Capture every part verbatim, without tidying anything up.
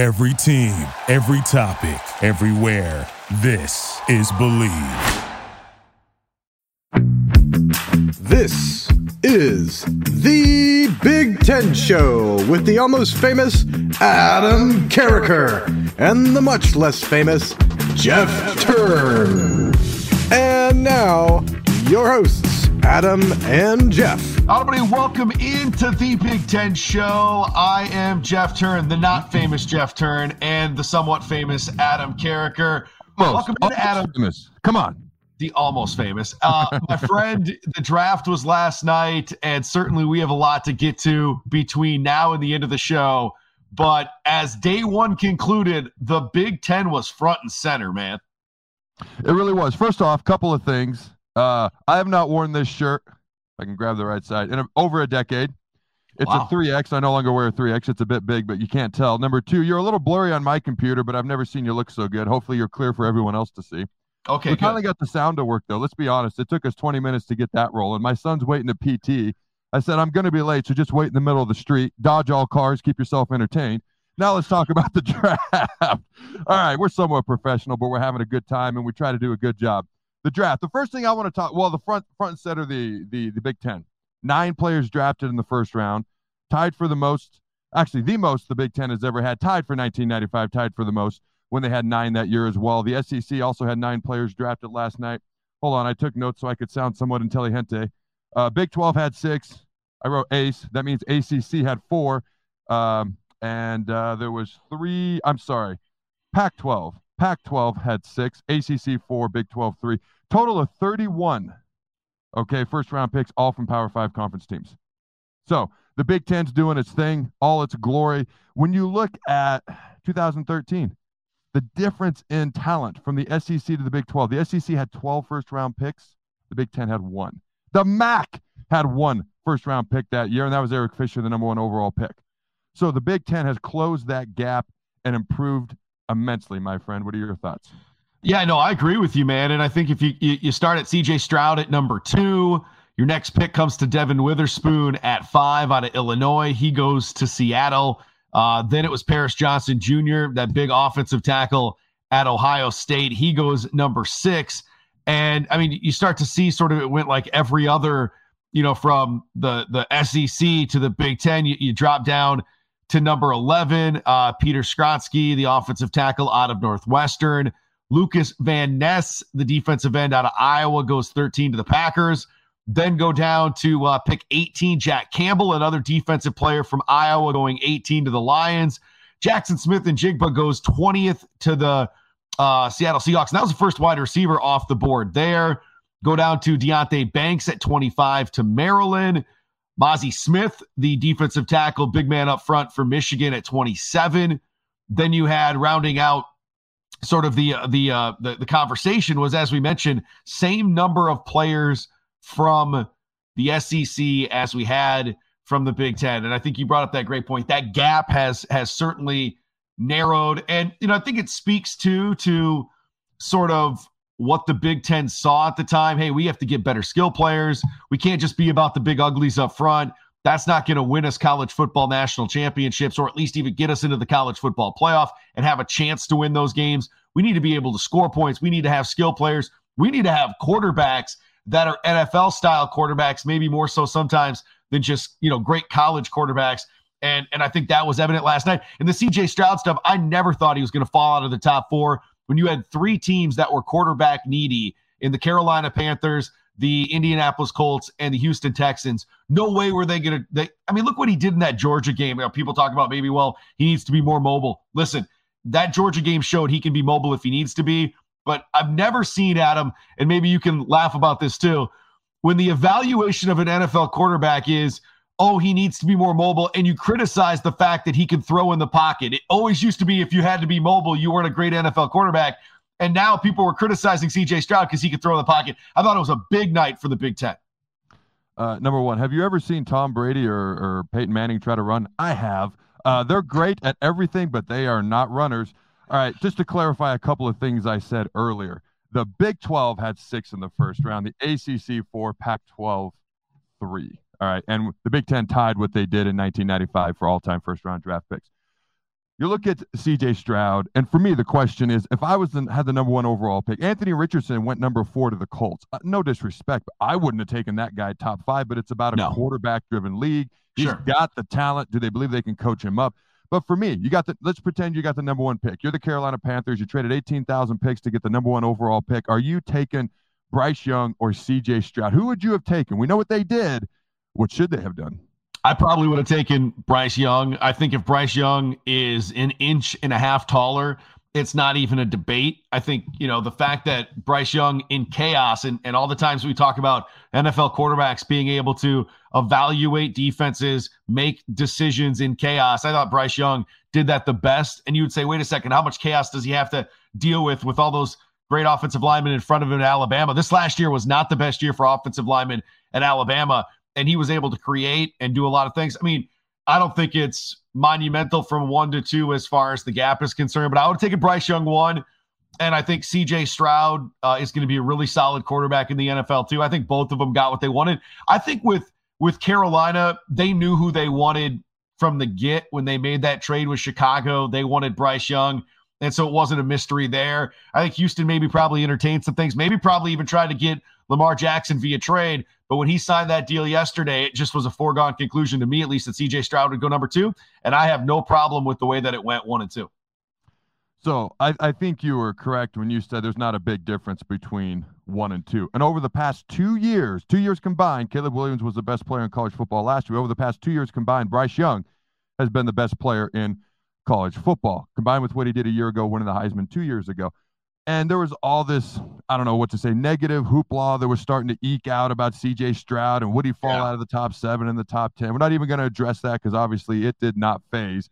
Every team, every topic, everywhere. This is Believe. This is the Big Ten Show with the almost famous Adam Carriker and the much less famous Jeff Thurn. And now, your hosts, Adam and Jeff. Everybody, welcome into the Big Ten Show. I am Jeff Thurn, the not famous Jeff Thurn, and the somewhat famous Adam Carriker. Most, welcome to Adam. Famous. Come on. The almost famous. Uh, my friend, the draft was last night, and certainly we have a lot to get to between now and the end of the show. But as day one concluded, the Big Ten was front and center, man. It really was. First off, couple of things. Uh, I have not worn this shirt, if I can grab the right side, in over a decade. It's wow. a three X. I no longer wear a three X. It's a bit big, but you can't tell. Number two, you're a little blurry on my computer, but I've never seen you look so good. Hopefully you're clear for everyone else to see. Okay, we kind of got the sound to work, though. Let's be honest. It took us twenty minutes to get that rolling. My son's waiting to P T. I said, I'm going to be late, so just wait in the middle of the street. Dodge all cars. Keep yourself entertained. Now let's talk about the draft. All right, we're somewhat professional, but we're having a good time, and we try to do a good job. The draft. The first thing I want to talk – well, the front front center, the, the, the Big Ten. Nine players drafted in the first round, tied for the most – actually, the most the Big Ten has ever had, tied for nineteen ninety-five, tied for the most. When they had nine that year as well. The S E C also had nine players drafted last night. Hold on, I took notes so I could sound somewhat intelligente. Uh, Big twelve had six. I wrote ace. That means A C C had four. Um, and uh, there was three. I'm sorry. Pac twelve. Pac twelve had six. A C C four. Big twelve three. Total of thirty-one. Okay, first round picks, all from Power five conference teams. So the Big Ten's doing its thing, all its glory. When you look at two thousand thirteen, the difference in talent from the S E C to the Big twelve. The S E C had twelve first-round picks. The Big Ten had one. The M A C had one first-round pick that year, and that was Eric Fisher, the number one overall pick. So the Big Ten has closed that gap and improved immensely, my friend. What are your thoughts? Yeah, no, I agree with you, man. And I think if you you start at C J Stroud at number two, your next pick comes to Devin Witherspoon at five out of Illinois. He goes to Seattle. Uh, then it was Paris Johnson Junior, that big offensive tackle at Ohio State. He goes number six. And, I mean, you start to see sort of it went like every other, you know, from the, the S E C to the Big Ten. You, you drop down to number eleven, uh, Peter Skrotsky, the offensive tackle out of Northwestern. Lukas Van Ness, the defensive end out of Iowa, goes thirteen to the Packers. Then go down to uh, pick eighteen, Jack Campbell, another defensive player from Iowa, going eighteen to the Lions. Jackson Smith-Njigba goes twentieth to the uh, Seattle Seahawks. And that was the first wide receiver off the board there. Go down to Deontay Banks at twenty-five to Maryland. Mazi Smith, the defensive tackle, big man up front for Michigan at twenty-seven. Then you had rounding out sort of the, the, uh, the, the conversation was, as we mentioned, same number of players from the S E C as we had from the Big Ten. And I think you brought up that great point. That gap has has certainly narrowed. And, you know, I think it speaks to, to sort of what the Big Ten saw at the time. Hey, we have to get better skill players. We can't just be about the big uglies up front. That's not going to win us college football national championships, or at least even get us into the college football playoff and have a chance to win those games. We need to be able to score points. We need to have skill players. We need to have quarterbacks that are N F L-style quarterbacks, maybe more so sometimes than just, you know, great college quarterbacks. And and I think that was evident last night. And the C J Stroud stuff, I never thought he was going to fall out of the top four when you had three teams that were quarterback needy in the Carolina Panthers, the Indianapolis Colts, and the Houston Texans. No way were they going to – I mean, look what he did in that Georgia game. You know, people talk about maybe, well, he needs to be more mobile. Listen, that Georgia game showed he can be mobile if he needs to be. But I've never seen, Adam, and maybe you can laugh about this too, when the evaluation of an N F L quarterback is, oh, he needs to be more mobile, and you criticize the fact that he can throw in the pocket. It always used to be if you had to be mobile, you weren't a great N F L quarterback, and now people were criticizing C J Stroud because he could throw in the pocket. I thought it was a big night for the Big Ten. Uh, number one, have you ever seen Tom Brady or, or Peyton Manning try to run? I have. Uh, they're great at everything, but they are not runners. All right, just to clarify a couple of things I said earlier. The Big twelve had six in the first round. The A C C four, Pac twelve three. All right, and the Big Ten tied what they did in nineteen ninety-five for all-time first-round draft picks. You look at C J Stroud, and for me, the question is, if I was the, had the number one overall pick, Anthony Richardson went number four to the Colts. Uh, no disrespect, but I wouldn't have taken that guy top five, but it's about a no. quarterback-driven league. He's sure. got the talent. Do they believe they can coach him up? But for me, you got the. Let's pretend you got the number one pick. You're the Carolina Panthers. You traded eighteen thousand picks to get the number one overall pick. Are you taking Bryce Young or C J Stroud? Who would you have taken? We know what they did. What should they have done? I probably would have taken Bryce Young. I think if Bryce Young is an inch and a half taller, it's not even a debate. I think, you know, the fact that Bryce Young in chaos and, and all the times we talk about N F L quarterbacks being able to evaluate defenses, make decisions in chaos. I thought Bryce Young did that the best. And you would say, wait a second, how much chaos does he have to deal with with all those great offensive linemen in front of him in Alabama? This last year was not the best year for offensive linemen at Alabama. And he was able to create and do a lot of things. I mean, I don't think it's monumental from one to two as far as the gap is concerned, but I would take a Bryce Young one. And I think C J Stroud uh, is going to be a really solid quarterback in the N F L too. I think both of them got what they wanted. I think with, with Carolina, they knew who they wanted from the get when they made that trade with Chicago. They wanted Bryce Young. And so it wasn't a mystery there. I think Houston maybe probably entertained some things, maybe probably even tried to get Lamar Jackson via trade. But when he signed that deal yesterday, it just was a foregone conclusion to me, at least, that C J Stroud would go number two. And I have no problem with the way that it went one and two. So I, I think you were correct when you said there's not a big difference between one and two. And over the past two years, two years combined, Caleb Williams was the best player in college football last year. Over the past two years combined, Bryce Young has been the best player in college football, combined with what he did a year ago, winning the Heisman two years ago. And there was all this, I don't know what to say, negative hoopla that was starting to eke out about C J Stroud and would he fall yeah. out of the top seven and the top ten. We're not even going to address that because obviously it did not phase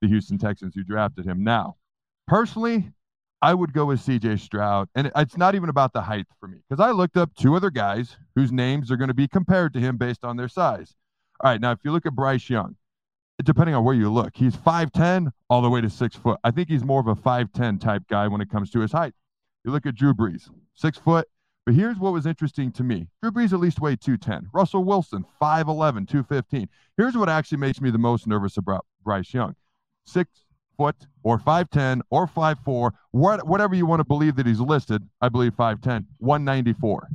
the Houston Texans who drafted him. Now, personally, I would go with C J Stroud. And it's not even about the height for me because I looked up two other guys whose names are going to be compared to him based on their size. All right, now, if you look at Bryce Young, depending on where you look, he's five ten all the way to six foot. I think he's more of a five ten type guy when it comes to his height. You look at Drew Brees, six foot. But here's what was interesting to me. Drew Brees at least weighed two ten. Russell Wilson, five eleven, two fifteen. Here's what actually makes me the most nervous about Bryce Young. Six foot or five ten or five four, what, whatever you want to believe that he's listed, I believe five ten, one ninety-four.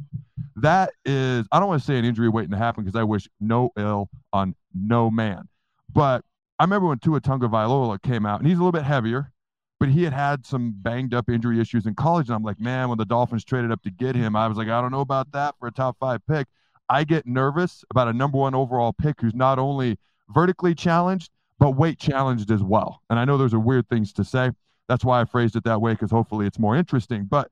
That is, I don't want to say an injury waiting to happen because I wish no ill on no man. But I remember when Tua Tagovailoa came out, and he's a little bit heavier, but he had had some banged-up injury issues in college. And I'm like, man, when the Dolphins traded up to get him, I was like, I don't know about that for a top-five pick. I get nervous about a number-one overall pick who's not only vertically challenged, but weight-challenged as well. And I know those are weird things to say. That's why I phrased it that way, because hopefully it's more interesting. But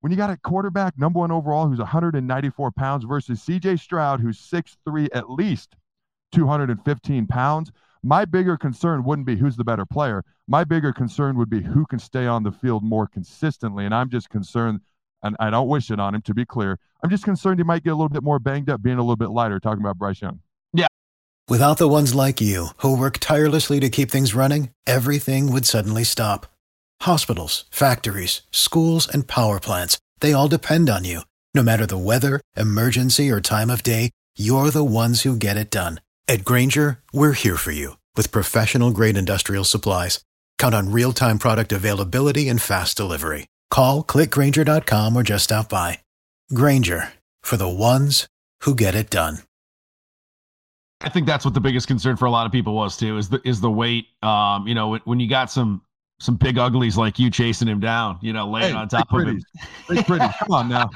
when you got a quarterback, number-one overall, who's one ninety-four pounds versus C J Stroud, who's six three at least, two fifteen pounds. My bigger concern wouldn't be who's the better player. My bigger concern would be who can stay on the field more consistently. And I'm just concerned, and I don't wish it on him, to be clear. I'm just concerned he might get a little bit more banged up, being a little bit lighter, talking about Bryce Young. Yeah. Without the ones like you, who work tirelessly to keep things running, everything would suddenly stop. Hospitals, factories, schools, and power plants, they all depend on you. No matter the weather, emergency, or time of day, you're the ones who get it done. At Grainger, we're here for you with professional-grade industrial supplies. Count on real-time product availability and fast delivery. Call, click grainger dot com or just stop by. Grainger, for the ones who get it done. I think that's what the biggest concern for a lot of people was, too, is the is the weight. Um, you know, when you got some some big uglies like you chasing him down, you know, laying hey, on top of him. Big pretty. Come on now.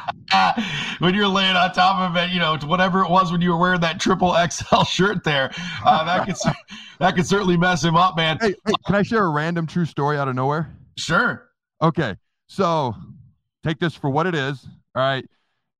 When you're laying on top of it, you know, whatever it was when you were wearing that triple X L shirt there, uh, that could that could certainly mess him up, man. Hey, hey, can I share a random true story out of nowhere? Sure. Okay. So take this for what it is. All right.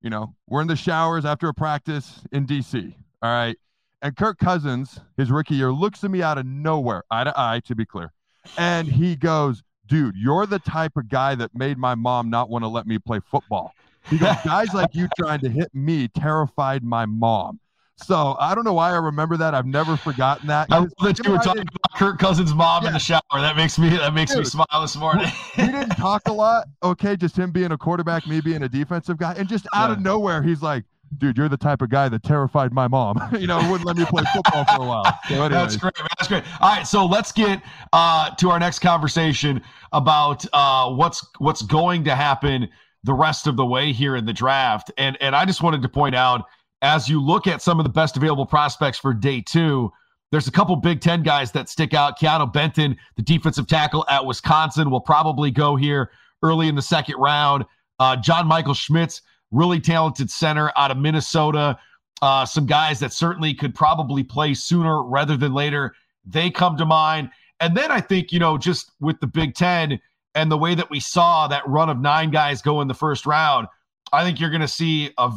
You know, we're in the showers after a practice in D C. All right. And Kirk Cousins, his rookie year, looks at me out of nowhere, eye to eye, to be clear. And he goes, dude, you're the type of guy that made my mom not want to let me play football. He goes, guys like you trying to hit me terrified my mom. So I don't know why I remember that. I've never forgotten that. I love that you were talking about Kirk Cousins' mom yeah. in the shower. That makes me that makes dude, me smile this morning. We didn't talk a lot. Okay, just him being a quarterback, me being a defensive guy. And just out yeah. of nowhere, he's like, dude, you're the type of guy that terrified my mom. You know, wouldn't let me play football for a while. So that's great. That's great. All right, so let's get uh, to our next conversation about uh, what's what's going to happen the rest of the way here in the draft. And and I just wanted to point out, as you look at some of the best available prospects for day two, there's a couple Big Ten guys that stick out. Keanu Benton, the defensive tackle at Wisconsin, will probably go here early in the second round. Uh, John Michael Schmitz, really talented center out of Minnesota. Uh, some guys that certainly could probably play sooner rather than later. They come to mind. And then I think, you know, just with the Big Ten and the way that we saw that run of nine guys go in the first round, I think you're going to see a,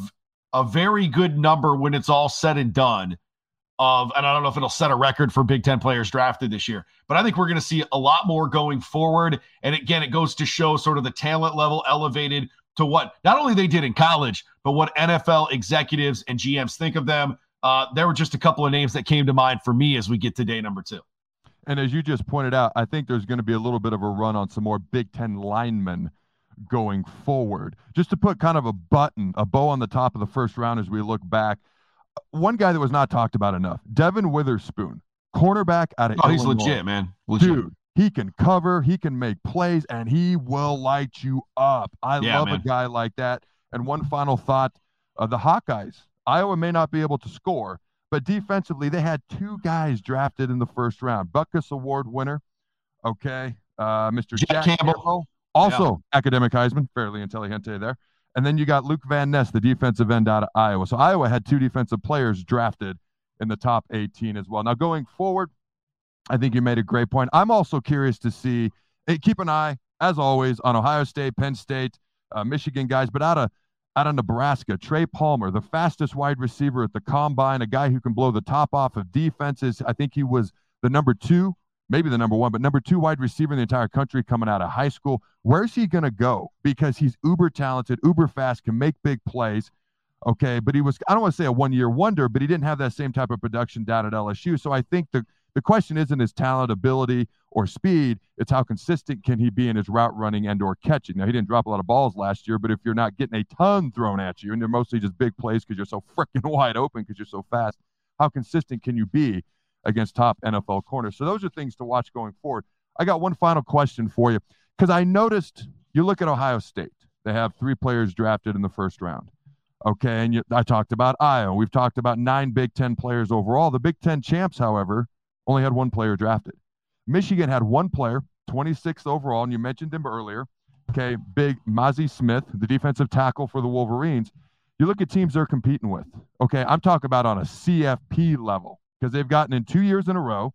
a very good number when it's all said and done. Of, and I don't know if it'll set a record for Big Ten players drafted this year, but I think we're going to see a lot more going forward. And again, it goes to show sort of the talent level elevated to what not only they did in college, but what N F L executives and G Ms think of them. Uh, there were just a couple of names that came to mind for me as we get to day number two. And as you just pointed out, I think there's going to be a little bit of a run on some more Big Ten linemen going forward. Just to put kind of a button, a bow on the top of the first round as we look back, one guy that was not talked about enough, Devin Witherspoon, cornerback out of oh, Illinois. He's legit, man. Legit. Dude, he can cover, he can make plays, and he will light you up. I yeah, love man. a guy like that. And one final thought, uh, the Hawkeyes. Iowa may not be able to score, but defensively, they had two guys drafted in the first round. Butkus Award winner, okay, uh, Mister Jack, Jack Campbell. Campbell. Also, yeah. academic Heisman, fairly intelligente there. And then you got Luke Van Ness, the defensive end out of Iowa. So Iowa had two defensive players drafted in the top eighteen as well. Now, going forward, I think you made a great point. I'm also curious to see, keep an eye, as always, on Ohio State, Penn State, uh, Michigan guys, but out of, out of Nebraska, Trey Palmer, the fastest wide receiver at the combine, a guy who can blow the top off of defenses. I think he was the number two, maybe the number one, but number two wide receiver in the entire country coming out of high school. Where's he going to go? Because he's uber talented, uber fast, can make big plays. Okay. But he was, I don't want to say a one-year wonder, but he didn't have that same type of production down at L S U. So I think the, the question isn't his talent, ability, or speed. It's how consistent can he be in his route running and or catching. Now, he didn't drop a lot of balls last year, but if you're not getting a ton thrown at you and they're mostly just big plays because you're so freaking wide open because you're so fast, how consistent can you be against top N F L corners? So those are things to watch going forward. I got one final question for you, because I noticed you look at Ohio State. They have three players drafted in the first round. Okay, and you, I talked about Iowa. We've talked about nine Big Ten players overall. The Big Ten champs, however, only had one player drafted. Michigan had one player, twenty-sixth overall, and you mentioned him earlier. Okay, big Mazi Smith, the defensive tackle for the Wolverines. You look at teams they're competing with. Okay, I'm talking about on a C F P level, because they've gotten in two years in a row.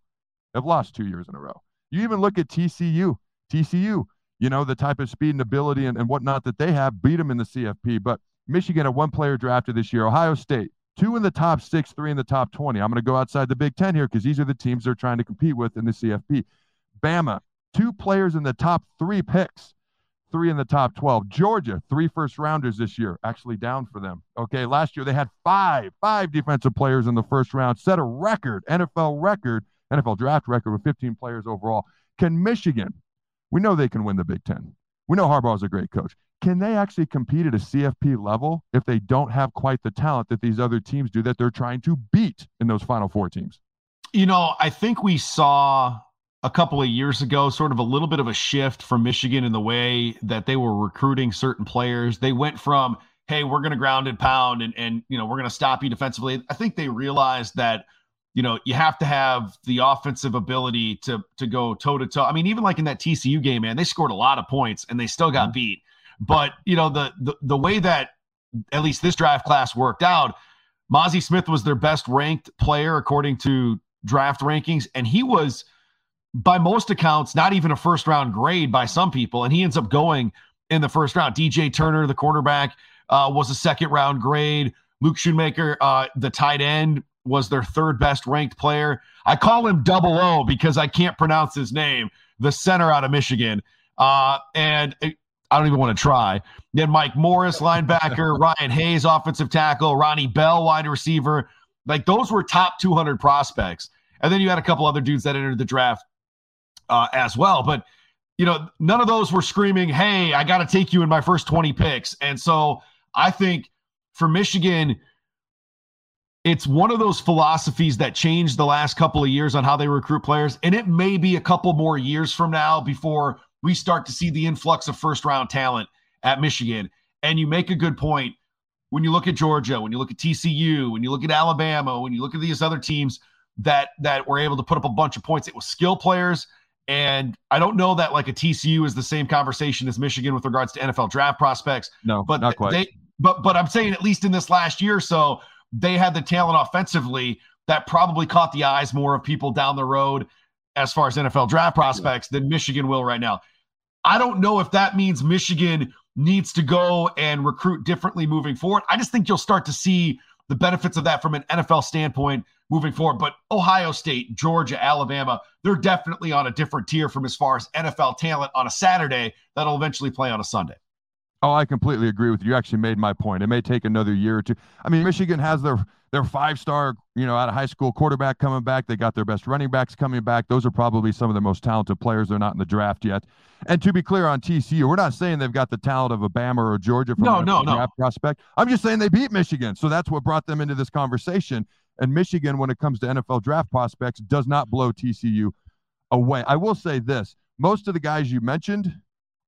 They've lost two years in a row. You even look at T C U. T C U, you know, the type of speed and ability and, and whatnot that they have, beat them in the C F P. But Michigan had one player drafted this year. Ohio State, two in the top six, three in the top twenty. I'm going to go outside the Big Ten here because these are the teams they're trying to compete with in the C F P. Bama, two players in the top three picks, three in the top twelve. Georgia, three first-rounders this year, actually down for them. Okay, last year they had five, five defensive players in the first round, set a record, N F L record, N F L draft record with fifteen players overall. Can Michigan, we know they can win the Big Ten. We know Harbaugh's a great coach. Can they actually compete at a C F P level if they don't have quite the talent that these other teams do that they're trying to beat in those Final Four teams? You know, I think we saw a couple of years ago, sort of a little bit of a shift from Michigan in the way that they were recruiting certain players. They went from, hey, we're going to ground and pound and, and, you know, we're going to stop you defensively. I think they realized that, you know, you have to have the offensive ability to, to go toe to toe. I mean, even like in that T C U game, man, they scored a lot of points and they still got beat. But, you know, the, the, the way that at least this draft class worked out, Mazi Smith was their best ranked player according to draft rankings. And he was, by most accounts, not even a first-round grade by some people, and he ends up going in the first round. D J Turner, the cornerback, uh, was a second-round grade. Luke Schoonmaker, uh, the tight end, was their third-best ranked player. I call him Double O because I can't pronounce his name, the center out of Michigan. Uh, and it, I don't even want to try. Then Mike Morris, linebacker, Ryan Hayes, offensive tackle, Ronnie Bell, wide receiver. Like, those were top two hundred prospects. And then you had a couple other dudes that entered the draft Uh, as well. But, you know, none of those were screaming, hey, I got to take you in my first twenty picks. And so I think for Michigan, it's one of those philosophies that changed the last couple of years on how they recruit players, and it may be a couple more years from now before we start to see the influx of first-round talent at Michigan. And you make a good point when you look at Georgia, when you look at T C U, when you look at Alabama, when you look at these other teams that that were able to put up a bunch of points. It was skill players, and I don't know that like a T C U is the same conversation as Michigan with regards to N F L draft prospects. No, but not quite. They, but, but I'm saying at least in this last year or so, they had the talent offensively that probably caught the eyes more of people down the road as far as N F L draft prospects than Michigan will right now. I don't know if that means Michigan needs to go and recruit differently moving forward. I just think you'll start to see the benefits of that from an N F L standpoint moving forward. But Ohio State, Georgia, Alabama, they're definitely on a different tier from as far as N F L talent on a Saturday that'll eventually play on a Sunday. Oh, I completely agree with you. You actually made my point. It may take another year or two. I mean, Michigan has their their five-star, you know, out of high school quarterback coming back. They got their best running backs coming back. Those are probably some of the most talented players. They're not in the draft yet. And to be clear on T C U, we're not saying they've got the talent of a Bama or Georgia from no, no, no. draft prospect. I'm just saying they beat Michigan. So that's what brought them into this conversation. And Michigan, when it comes to N F L draft prospects, does not blow T C U away. I will say this. Most of the guys you mentioned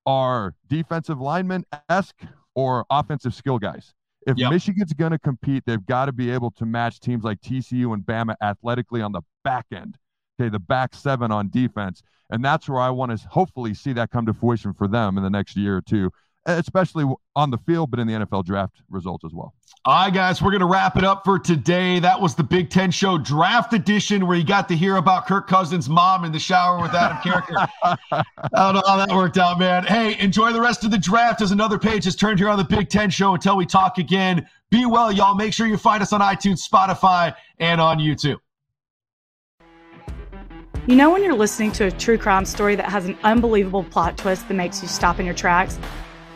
are defensive linemen-esque or offensive skill guys. If yep. Michigan's going to compete, they've got to be able to match teams like T C U and Bama athletically on the back end, okay, the back seven on defense. And that's where I want to hopefully see that come to fruition for them in the next year or two, especially on the field, but in the N F L draft results as well. All right, guys, we're going to wrap it up for today. That was the Big Ten Show Draft Edition, where you got to hear about Kirk Cousins' mom in the shower with Adam Carriker. I don't know how that worked out, man. Hey, enjoy the rest of the draft as another page is turned here on the Big Ten Show. Until we talk again, be well, y'all. Make sure you find us on iTunes, Spotify, and on YouTube. You know when you're listening to a true crime story that has an unbelievable plot twist that makes you stop in your tracks?